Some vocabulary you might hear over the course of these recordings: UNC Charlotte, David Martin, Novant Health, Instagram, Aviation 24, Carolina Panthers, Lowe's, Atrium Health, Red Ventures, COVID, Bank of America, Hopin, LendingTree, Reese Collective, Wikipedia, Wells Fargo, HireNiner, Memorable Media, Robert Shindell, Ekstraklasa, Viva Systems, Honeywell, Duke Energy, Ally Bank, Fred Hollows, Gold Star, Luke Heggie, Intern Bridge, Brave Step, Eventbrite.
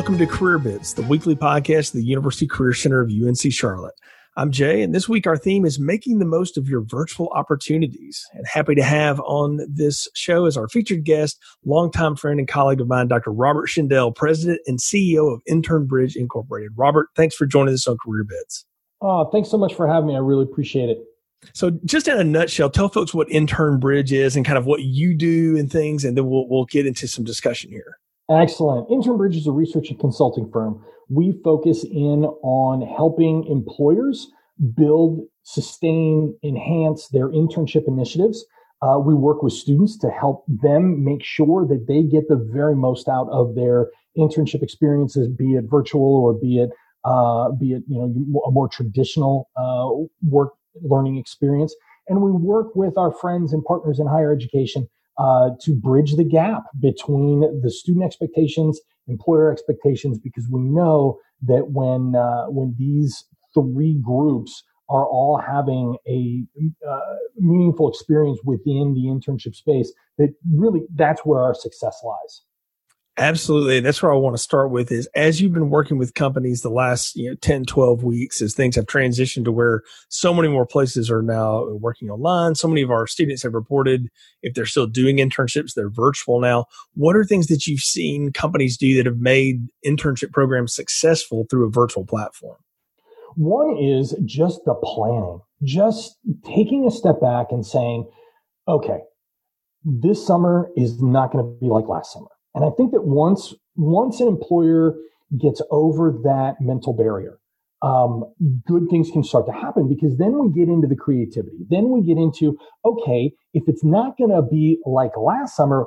Welcome to Career Bits, the weekly podcast of the University Career Center of UNC Charlotte. I'm Jay, and this week our theme is making the most of your virtual opportunities. And happy to have on this show as our featured guest, longtime friend and colleague of mine, Dr. Robert Shindell, President and CEO of Intern Bridge Incorporated. Robert, thanks for joining us on Career Bits. Thanks so much for having me. I really appreciate it. So just in a nutshell, tell folks what Intern Bridge is and kind of what you do and things, and then we'll get into some discussion here. Excellent. Intern Bridge is a research and consulting firm. We focus in on helping employers build, sustain, enhance their internship initiatives. We work with students to help them make sure that they get the very most out of their internship experiences, be it virtual or be it a more traditional work learning experience. And we work with our friends and partners in higher education to bridge the gap between the student expectations, employer expectations, because we know that when these three groups are all having a meaningful experience within the internship space, that really that's where our success lies. Absolutely. That's where I want to start with is, as you've been working with companies the last 10, 12 weeks, as things have transitioned to where so many more places are now working online, so many of our students have reported, if they're still doing internships, they're virtual now. What are things that you've seen companies do that have made internship programs successful through a virtual platform? One is just the planning, just taking a step back and saying, okay, this summer is not going to be like last summer. And I think that once an employer gets over that mental barrier, good things can start to happen, because then we get into the creativity. Then we get into, okay, if it's not going to be like last summer,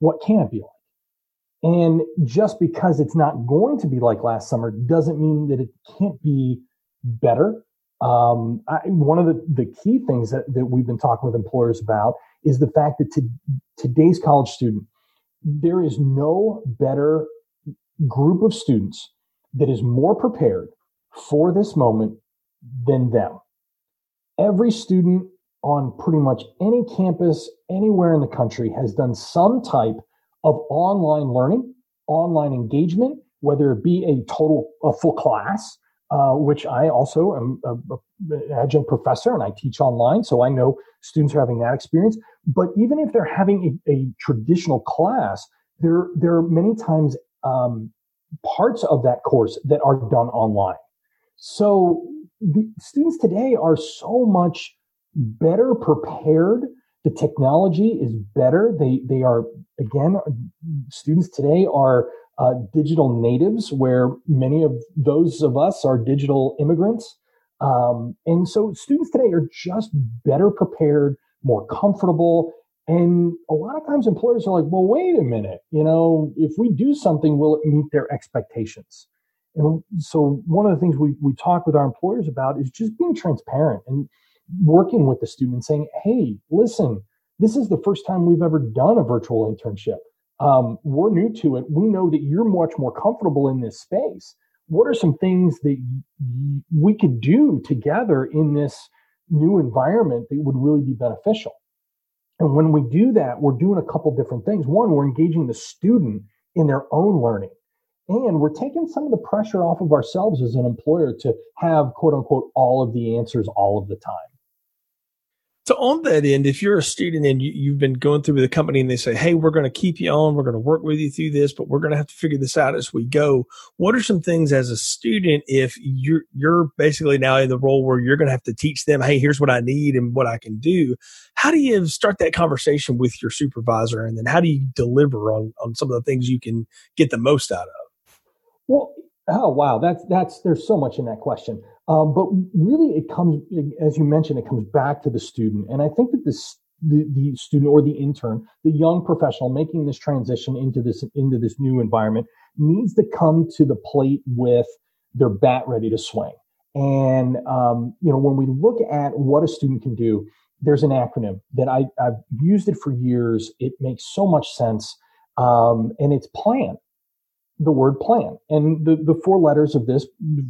what can it be like? And just because it's not going to be like last summer doesn't mean that it can't be better. One of the key things that we've been talking with employers about is the fact that today's college student, there is no better group of students that is more prepared for this moment than them. Every student on pretty much any campus anywhere in the country has done some type of online learning, online engagement, whether it be a full class, which I also am an adjunct professor and I teach online, so I know students are having that experience. But even if they're having a traditional class, there are many times parts of that course that are done online. So the students today are so much better prepared. The technology is better. They are, again, students today are digital natives, where many of those of us are digital immigrants. And so students today are just better prepared, more comfortable. And a lot of times employers are like, well, wait a minute, if we do something, will it meet their expectations? And so one of the things we talk with our employers about is just being transparent and working with the student and saying, hey, listen, this is the first time we've ever done a virtual internship. We're new to it. We know that you're much more comfortable in this space. What are some things that we could do together in this new environment that would really be beneficial? And when we do that, we're doing a couple different things. One, we're engaging the student in their own learning. And we're taking some of the pressure off of ourselves as an employer to have, quote unquote, all of the answers all of the time. So on that end, if you're a student and you've been going through with a company and they say, hey, we're going to keep you on, we're going to work with you through this, but we're going to have to figure this out as we go. What are some things as a student, if you're basically now in the role where you're going to have to teach them, hey, here's what I need and what I can do. How do you start that conversation with your supervisor? And then how do you deliver on some of the things you can get the most out of? Well, oh, wow. There's so much in that question. But really it comes, as you mentioned, it comes back to the student. And I think that the student or the intern, the young professional making this transition into this new environment, needs to come to the plate with their bat ready to swing. And, when we look at what a student can do, there's an acronym that I've used it for years. It makes so much sense. And it's PLAN. The word plan. And the four letters of this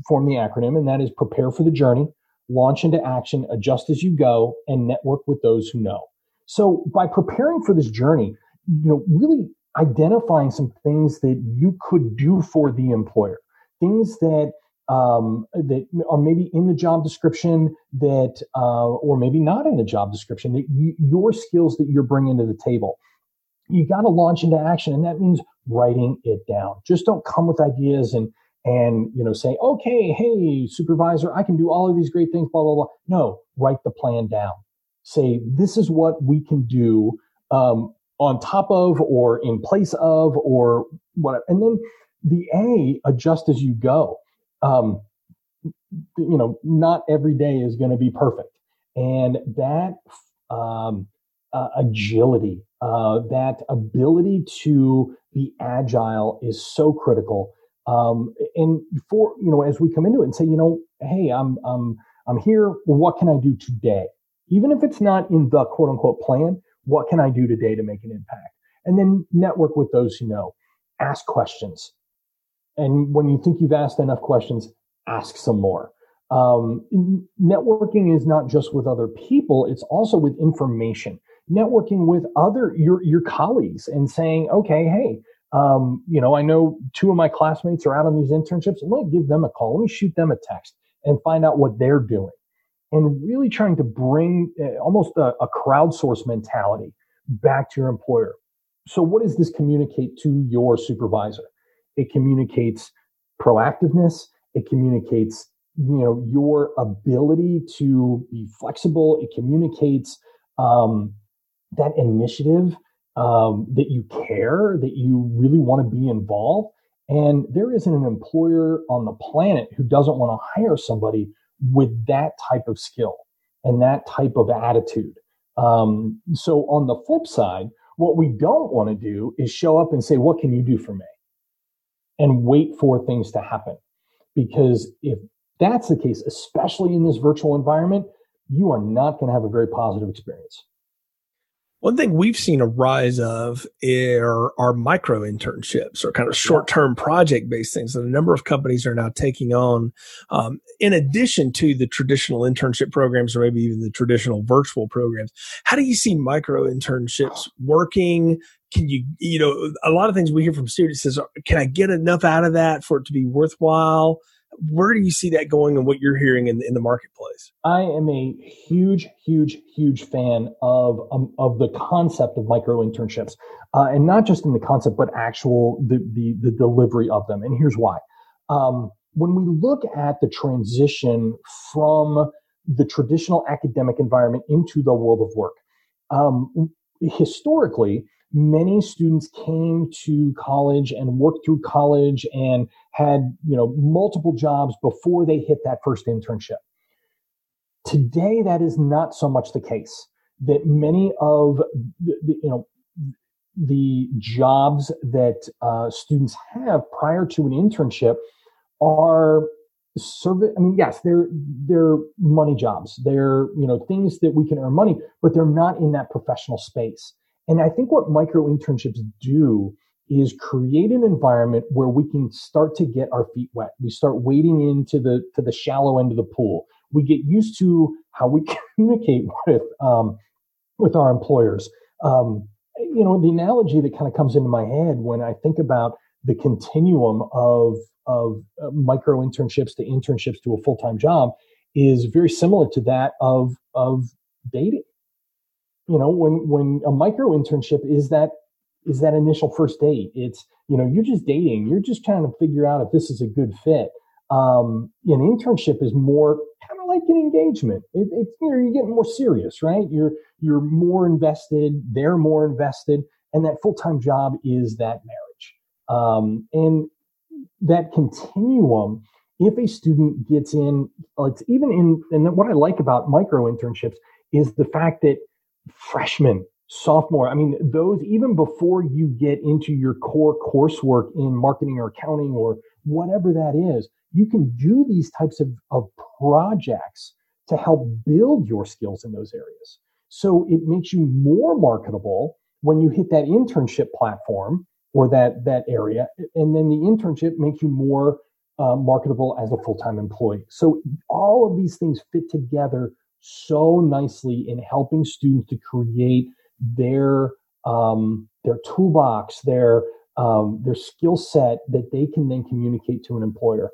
form the acronym, and that is prepare for the journey, launch into action, adjust as you go, and network with those who know. So by preparing for this journey, really identifying some things that you could do for the employer, things that that are maybe in the job description that, or maybe not in the job description, that your skills that you're bringing to the table. You got to launch into action, and that means writing it down. Just don't come with ideas and you know say, okay, hey, supervisor, I can do all of these great things, blah, blah, blah. No, write the plan down. Say, this is what we can do on top of or in place of or whatever. And then the A, adjust as you go. You know, not every day is going to be perfect. And that agility, that ability to be agile is so critical. And for, you know, as we come into it and say, you know, hey, I'm here. What can I do today? Even if it's not in the quote unquote plan, what can I do today to make an impact? And then network with those who know, ask questions. And when you think you've asked enough questions, ask some more. Networking is not just with other people, it's also with information. Networking with other your colleagues and saying, okay, hey, you know, I know two of my classmates are out on these internships. Let me give them a call. Let me shoot them a text and find out what they're doing. And really trying to bring almost a crowdsource mentality back to your employer. So what does this communicate to your supervisor? It communicates proactiveness. It communicates, you know, your ability to be flexible. It communicates that initiative, that you care, that you really want to be involved. And there isn't an employer on the planet who doesn't want to hire somebody with that type of skill and that type of attitude. So on the flip side, what we don't want to do is show up and say, what can you do for me? And wait for things to happen. Because if that's the case, especially in this virtual environment, you are not going to have a very positive experience. One thing we've seen a rise of are micro internships or kind of short-term project-based things that a number of companies are now taking on, in addition to the traditional internship programs or maybe even the traditional virtual programs. How do you see micro internships working? Can you know, a lot of things we hear from students says, can I get enough out of that for it to be worthwhile? Where do you see that going and what you're hearing in the marketplace? I am a huge fan of the concept of micro internships, and not just in the concept, but actual the delivery of them. And here's why. When we look at the transition from the traditional academic environment into the world of work, historically, many students came to college and worked through college and had, you know, multiple jobs before they hit that first internship. Today, that is not so much the case. That many of the jobs that students have prior to an internship are service. I mean, yes, they're money jobs. They're, you know, things that we can earn money, but they're not in that professional space. And I think what micro internships do is create an environment where we can start to get our feet wet. We start wading into the shallow end of the pool. We get used to how we communicate with our employers. You know, the analogy that kind of comes into my head when I think about the continuum of micro internships to internships to a full-time job is very similar to that of dating. You know, when a micro internship is that initial first date, it's, you know, you're just dating, you're just trying to figure out if this is a good fit. An internship is more kind of like an engagement. It's you know, you're getting more serious, right? You're more invested, they're more invested, and that full-time job is that marriage. And that continuum, if a student gets in, it's even in, and what I like about micro internships is the fact that freshman, sophomore, I mean, those even before you get into your core coursework in marketing or accounting or whatever that is, you can do these types of projects to help build your skills in those areas. So it makes you more marketable when you hit that internship platform or that area. And then the internship makes you more marketable as a full-time employee. So all of these things fit together so nicely in helping students to create their their toolbox, their skill set that they can then communicate to an employer.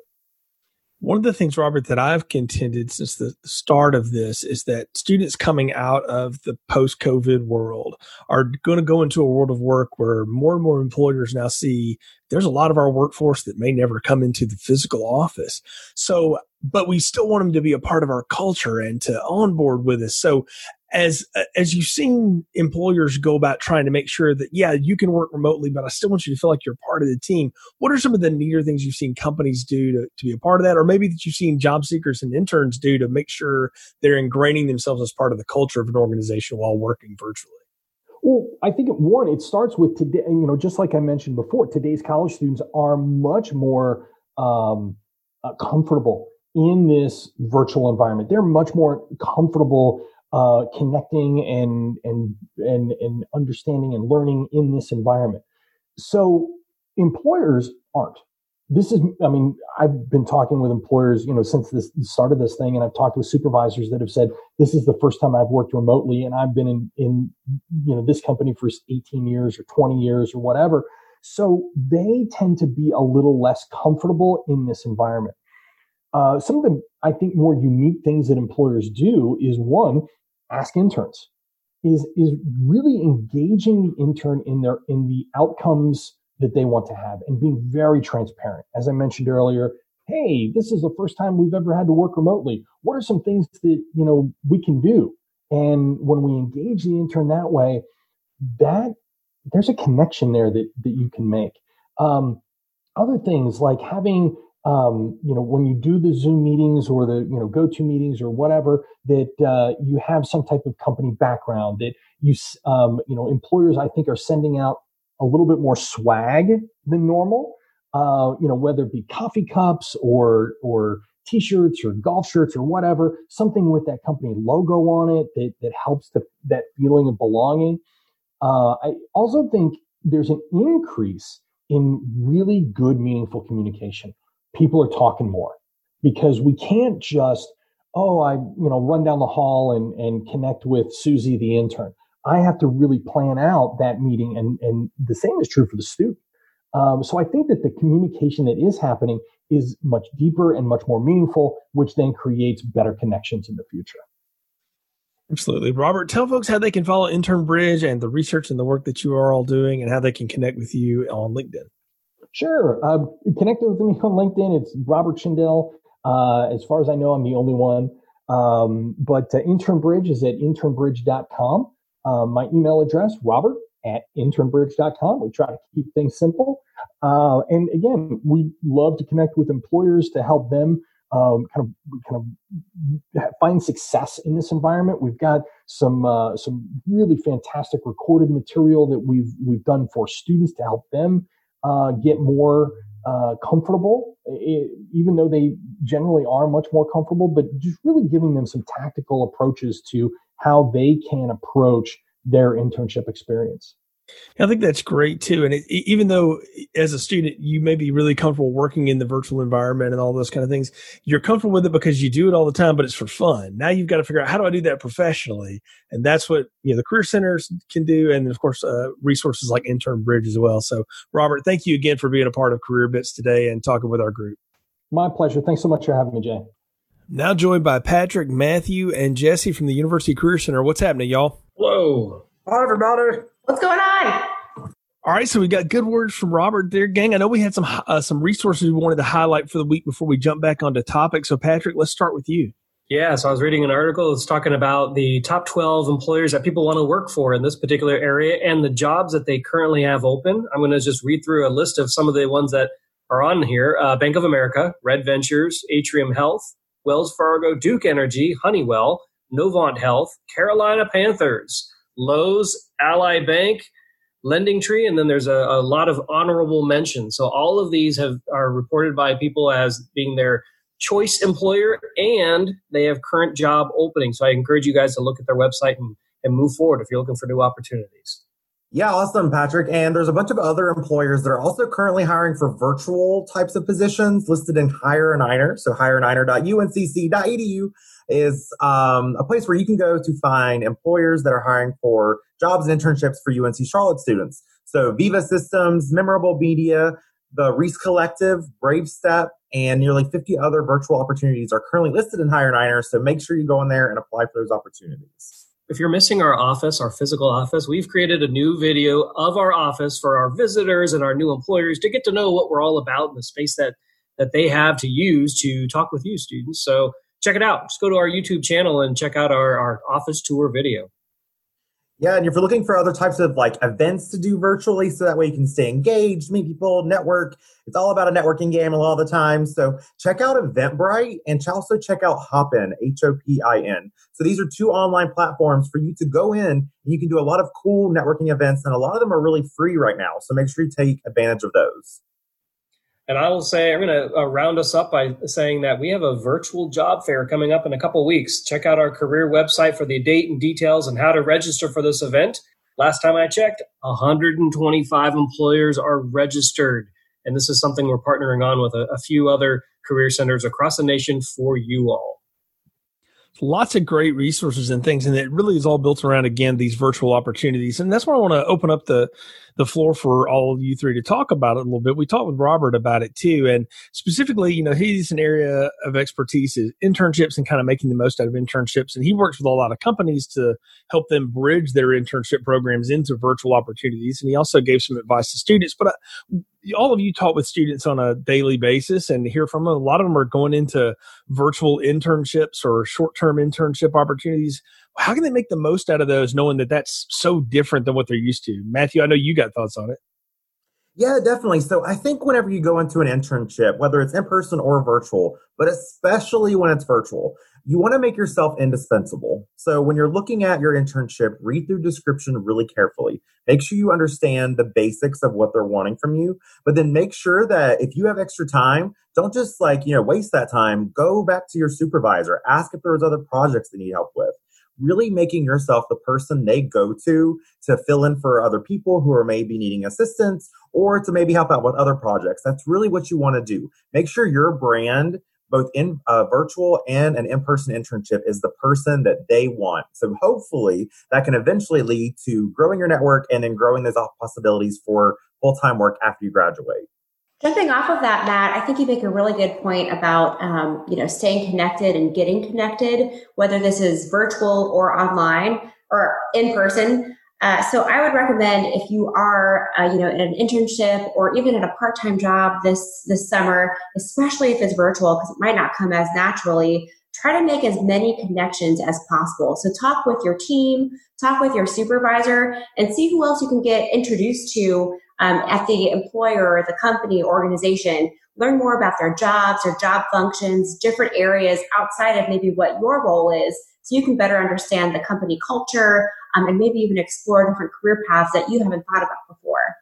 One of the things, Robert, that I've contended since the start of this is that students coming out of the post-COVID world are going to go into a world of work where more and more employers now see there's a lot of our workforce that may never come into the physical office. So, but we still want them to be a part of our culture and to onboard with us. So as you've seen employers go about trying to make sure that, yeah, you can work remotely, but I still want you to feel like you're part of the team. What are some of the neater things you've seen companies do to be a part of that? Or maybe that you've seen job seekers and interns do to make sure they're ingraining themselves as part of the culture of an organization while working virtually? Well, I think it starts with today, just like I mentioned before, today's college students are much more comfortable in this virtual environment. They're much more comfortable connecting and understanding and learning in this environment. So employers aren't. I've been talking with employers, since the start of this thing, and I've talked with supervisors that have said, this is the first time I've worked remotely, and I've been in this company for 18 years or 20 years or whatever. So they tend to be a little less comfortable in this environment. Some of the, I think, more unique things that employers do is, one, ask interns, is really engaging the intern in the outcomes that they want to have and being very transparent. As I mentioned earlier, hey, this is the first time we've ever had to work remotely. What are some things that, we can do? And when we engage the intern that way, that there's a connection there that you can make. Other things like having, when you do the Zoom meetings or the, go-to meetings or whatever, that you have some type of company background, that you, employers, I think, are sending out a little bit more swag than normal, whether it be coffee cups or T-shirts or golf shirts or whatever, something with that company logo on it that helps that feeling of belonging. I also think there's an increase in really good, meaningful communication. People are talking more because we can't just, run down the hall and connect with Susie, the intern. I have to really plan out that meeting. And the same is true for the student. So I think that the communication that is happening is much deeper and much more meaningful, which then creates better connections in the future. Absolutely. Robert, tell folks how they can follow Intern Bridge and the research and the work that you are all doing and how they can connect with you on LinkedIn. Sure. Connect with me on LinkedIn. It's Robert Shindell. As far as I know, I'm the only one. But Intern Bridge is at internbridge.com. My email address, robert@internbridge.com. We try to keep things simple. And again, we love to connect with employers to help them kind of find success in this environment. We've got some really fantastic recorded material that we've done for students to help them get more comfortable, even though they generally are much more comfortable, but just really giving them some tactical approaches to how they can approach their internship experience. I think that's great too. And even though as a student, you may be really comfortable working in the virtual environment and all those kind of things, you're comfortable with it because you do it all the time, but it's for fun. Now you've got to figure out, how do I do that professionally? And that's what the career centers can do. And of course, resources like Intern Bridge as well. So Robert, thank you again for being a part of Career Bits today and talking with our group. My pleasure. Thanks so much for having me, Jay. Now joined by Patrick, Matthew, and Jesse from the University Career Center. What's happening, y'all? Hello. Hi, everybody. What's going on? All right, so we got good words from Robert there, gang. I know we had some resources we wanted to highlight for the week before we jump back onto topic. So, Patrick, let's start with you. Yeah, so I was reading an article that's talking about the top 12 employers that people want to work for in this particular area and the jobs that they currently have open. I'm going to just read through a list of some of the ones that are on here. Bank of America, Red Ventures, Atrium Health, Wells Fargo, Duke Energy, Honeywell, Novant Health, Carolina Panthers, Lowe's, Ally Bank, LendingTree, and then there's a lot of honorable mentions. So all of these are reported by people as being their choice employer, and they have current job openings. So I encourage you guys to look at their website and move forward if you're looking for new opportunities. Yeah, awesome, Patrick. And there's a bunch of other employers that are also currently hiring for virtual types of positions listed in HireNiner. So hireniner.uncc.edu is a place where you can go to find employers that are hiring for jobs and internships for UNC Charlotte students. So Viva Systems, Memorable Media, the Reese Collective, Brave Step, and nearly 50 other virtual opportunities are currently listed in HireNiner. So make sure you go in there and apply for those opportunities. If you're missing our office, our physical office, we've created a new video of our office for our visitors and our new employers to get to know what we're all about and the space that they have to use to talk with you, students. So check it out. Just go to our YouTube channel and check out our office tour video. Yeah, and if you're looking for other types of like events to do virtually, so that way you can stay engaged, meet people, network. It's all about a networking game a lot of the time. So check out Eventbrite and also check out Hopin, H-O-P-I-N. So these are two online platforms for you to go in and you can do a lot of cool networking events, and a lot of them are really free right now. So make sure you take advantage of those. And I will say, I'm going to round us up by saying that we have a virtual job fair coming up in a couple of weeks. Check out our career website for the date and details and how to register for this event. Last time I checked, 125 employers are registered. And this is something we're partnering on with a few other career centers across the nation for you all. Lots of great resources and things. And it really is all built around, again, these virtual opportunities. And that's why I want to open up the floor for all of you three to talk about it a little bit. We talked with Robert about it too. And specifically, you know, he's an area of expertise is internships and kind of making the most out of internships. And he works with a lot of companies to help them bridge their internship programs into virtual opportunities. And he also gave some advice to students. But all of you talk with students on a daily basis and hear from them. A lot of them are going into virtual internships or short-term internship opportunities. How can they make the most out of those, knowing that that's so different than what they're used to? Matthew, I know you got thoughts on it. Yeah, definitely. So I think whenever you go into an internship, whether it's in person or virtual, but especially when it's virtual, you want to make yourself indispensable. So when you're looking at your internship, read through description really carefully. Make sure you understand the basics of what they're wanting from you, but then make sure that if you have extra time, don't just waste that time. Go back to your supervisor, ask if there's other projects they need help with. Really making yourself the person they go to fill in for other people who are maybe needing assistance or to maybe help out with other projects. That's really what you want to do. Make sure your brand, both in virtual and an in-person internship, is the person that they want. So hopefully that can eventually lead to growing your network and then growing those possibilities for full-time work after you graduate. Jumping off of that, Matt, I think you make a really good point about, staying connected and getting connected, whether this is virtual or online or in person. So I would recommend if you are, in an internship or even at a part-time job this summer, especially if it's virtual, because it might not come as naturally, try to make as many connections as possible. So talk with your team, talk with your supervisor, and see who else you can get introduced to at the employer, the company, organization. Learn more about their jobs, their job functions, different areas outside of maybe what your role is, so you can better understand the company culture and maybe even explore different career paths that you haven't thought about before.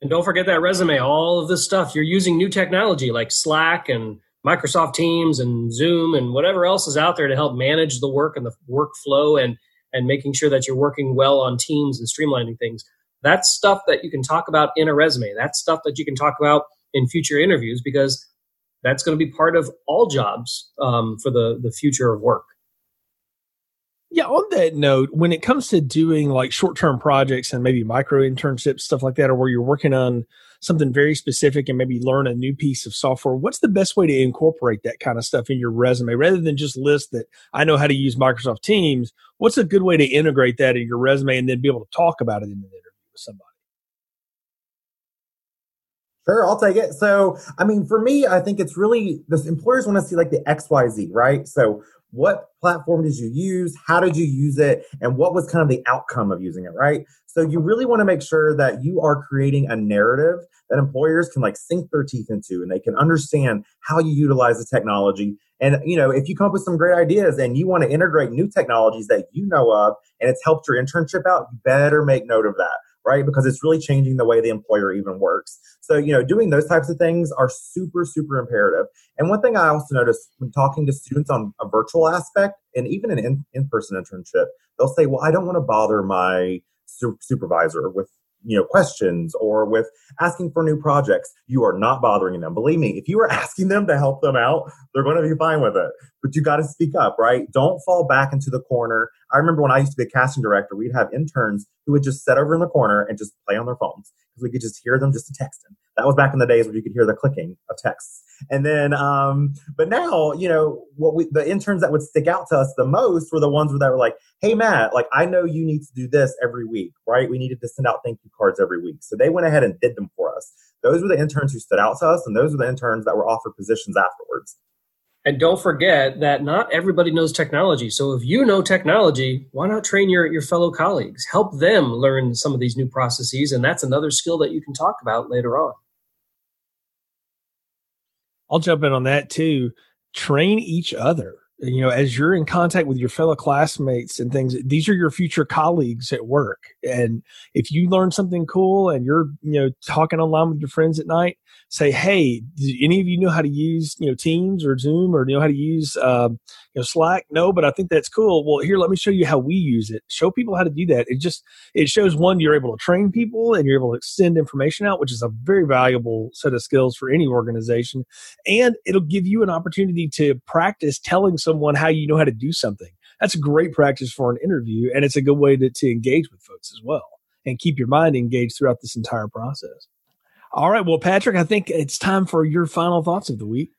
And don't forget that resume, all of this stuff. You're using new technology like Slack and Microsoft Teams and Zoom and whatever else is out there to help manage the work and the workflow and making sure that you're working well on teams and streamlining things. That's stuff that you can talk about in a resume. That's stuff that you can talk about in future interviews, because that's going to be part of all jobs for the future of work. Yeah, on that note, when it comes to doing like short-term projects and maybe micro-internships, stuff like that, or where you're working on something very specific and maybe learn a new piece of software, what's the best way to incorporate that kind of stuff in your resume? Rather than just list that I know how to use Microsoft Teams, what's a good way to integrate that in your resume and then be able to talk about it in the interview with somebody? Sure, I'll take it. So, for me, I think it's really, the employers want to see like the XYZ, right? So what platform did you use? How did you use it? And what was kind of the outcome of using it, right? So you really want to make sure that you are creating a narrative that employers can like sink their teeth into, and they can understand how you utilize the technology. And, if you come up with some great ideas and you want to integrate new technologies that you know of, and it's helped your internship out, you better make note of that, right? Because it's really changing the way the employer even works. So, doing those types of things are super, super imperative. And one thing I also noticed when talking to students on a virtual aspect and even an in-person internship, they'll say, well, I don't want to bother my supervisor with, you know, questions or with asking for new projects, you are not bothering them. Believe me, if you are asking them to help them out, they're going to be fine with it. But you got to speak up, right? Don't fall back into the corner. I remember when I used to be a casting director, we'd have interns who would just sit over in the corner and just play on their phones because we could just hear them just texting. That was back in the days where you could hear the clicking of texts. And then, but now, you know, the interns that would stick out to us the most were the ones that were like, hey, Matt, like, I know you need to do this every week, right? We needed to send out thank you cards every week. So they went ahead and did them for us. Those were the interns who stood out to us. And those were the interns that were offered positions afterwards. And don't forget that not everybody knows technology. So if you know technology, why not train your fellow colleagues? Help them learn some of these new processes. And that's another skill that you can talk about later on. I'll jump in on that too. Train each other. You know, as you're in contact with your fellow classmates and things, these are your future colleagues at work. And if you learn something cool and you're, you know, talking online with your friends at night, say, hey, do any of you know how to use, you know, Teams or Zoom or know how to use, you know, Slack? No, but I think that's cool. Well, here, let me show you how we use it. Show people how to do that. It shows, one, you're able to train people and you're able to extend information out, which is a very valuable set of skills for any organization. And it'll give you an opportunity to practice telling someone how you know how to do something. That's a great practice for an interview, and it's a good way to engage with folks as well and keep your mind engaged throughout this entire process. All right. Well, Patrick, I think it's time for your final thoughts of the week.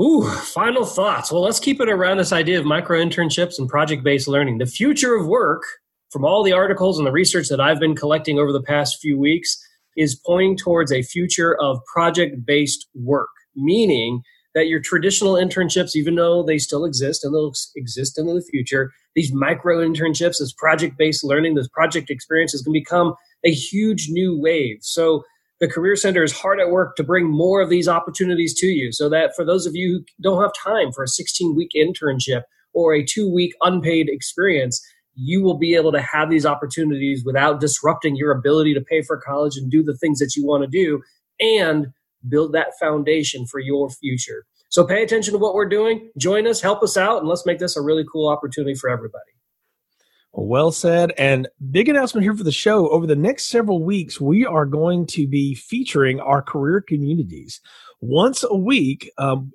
Ooh, final thoughts. Well, let's keep it around this idea of micro-internships and project-based learning. The future of work, from all the articles and the research that I've been collecting over the past few weeks, is pointing towards a future of project-based work, meaning that your traditional internships, even though they still exist and they'll exist into the future, these micro-internships, this project-based learning, this project experience is going to become a huge new wave. So the Career Center is hard at work to bring more of these opportunities to you so that for those of you who don't have time for a 16-week internship or a 2-week unpaid experience, you will be able to have these opportunities without disrupting your ability to pay for college and do the things that you want to do and build that foundation for your future. So pay attention to what we're doing. Join us, help us out, and let's make this a really cool opportunity for everybody. Well said. And big announcement here for the show. Over the next several weeks, we are going to be featuring our career communities. Once a week,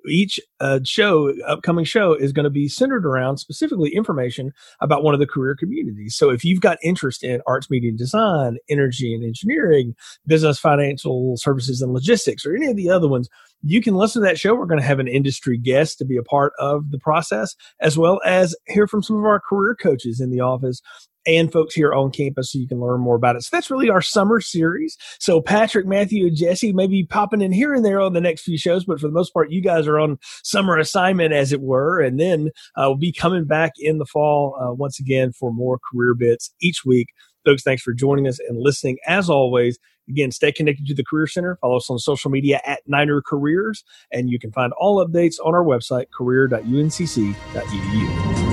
each upcoming show is going to be centered around specifically information about one of the career communities. So if you've got interest in arts, media, and design, energy and engineering, business, financial services, and logistics, or any of the other ones, you can listen to that show. We're going to have an industry guest to be a part of the process, as well as hear from some of our career coaches in the office and folks here on campus so you can learn more about it. So that's really our summer series. So Patrick, Matthew, and Jesse may be popping in here and there on the next few shows, but for the most part, you guys are on summer assignment, as it were, and then we'll be coming back in the fall once again for more career bits each week. Folks, thanks for joining us and listening. As always, again, stay connected to the Career Center. Follow us on social media at Niner Careers, and you can find all updates on our website, career.uncc.edu.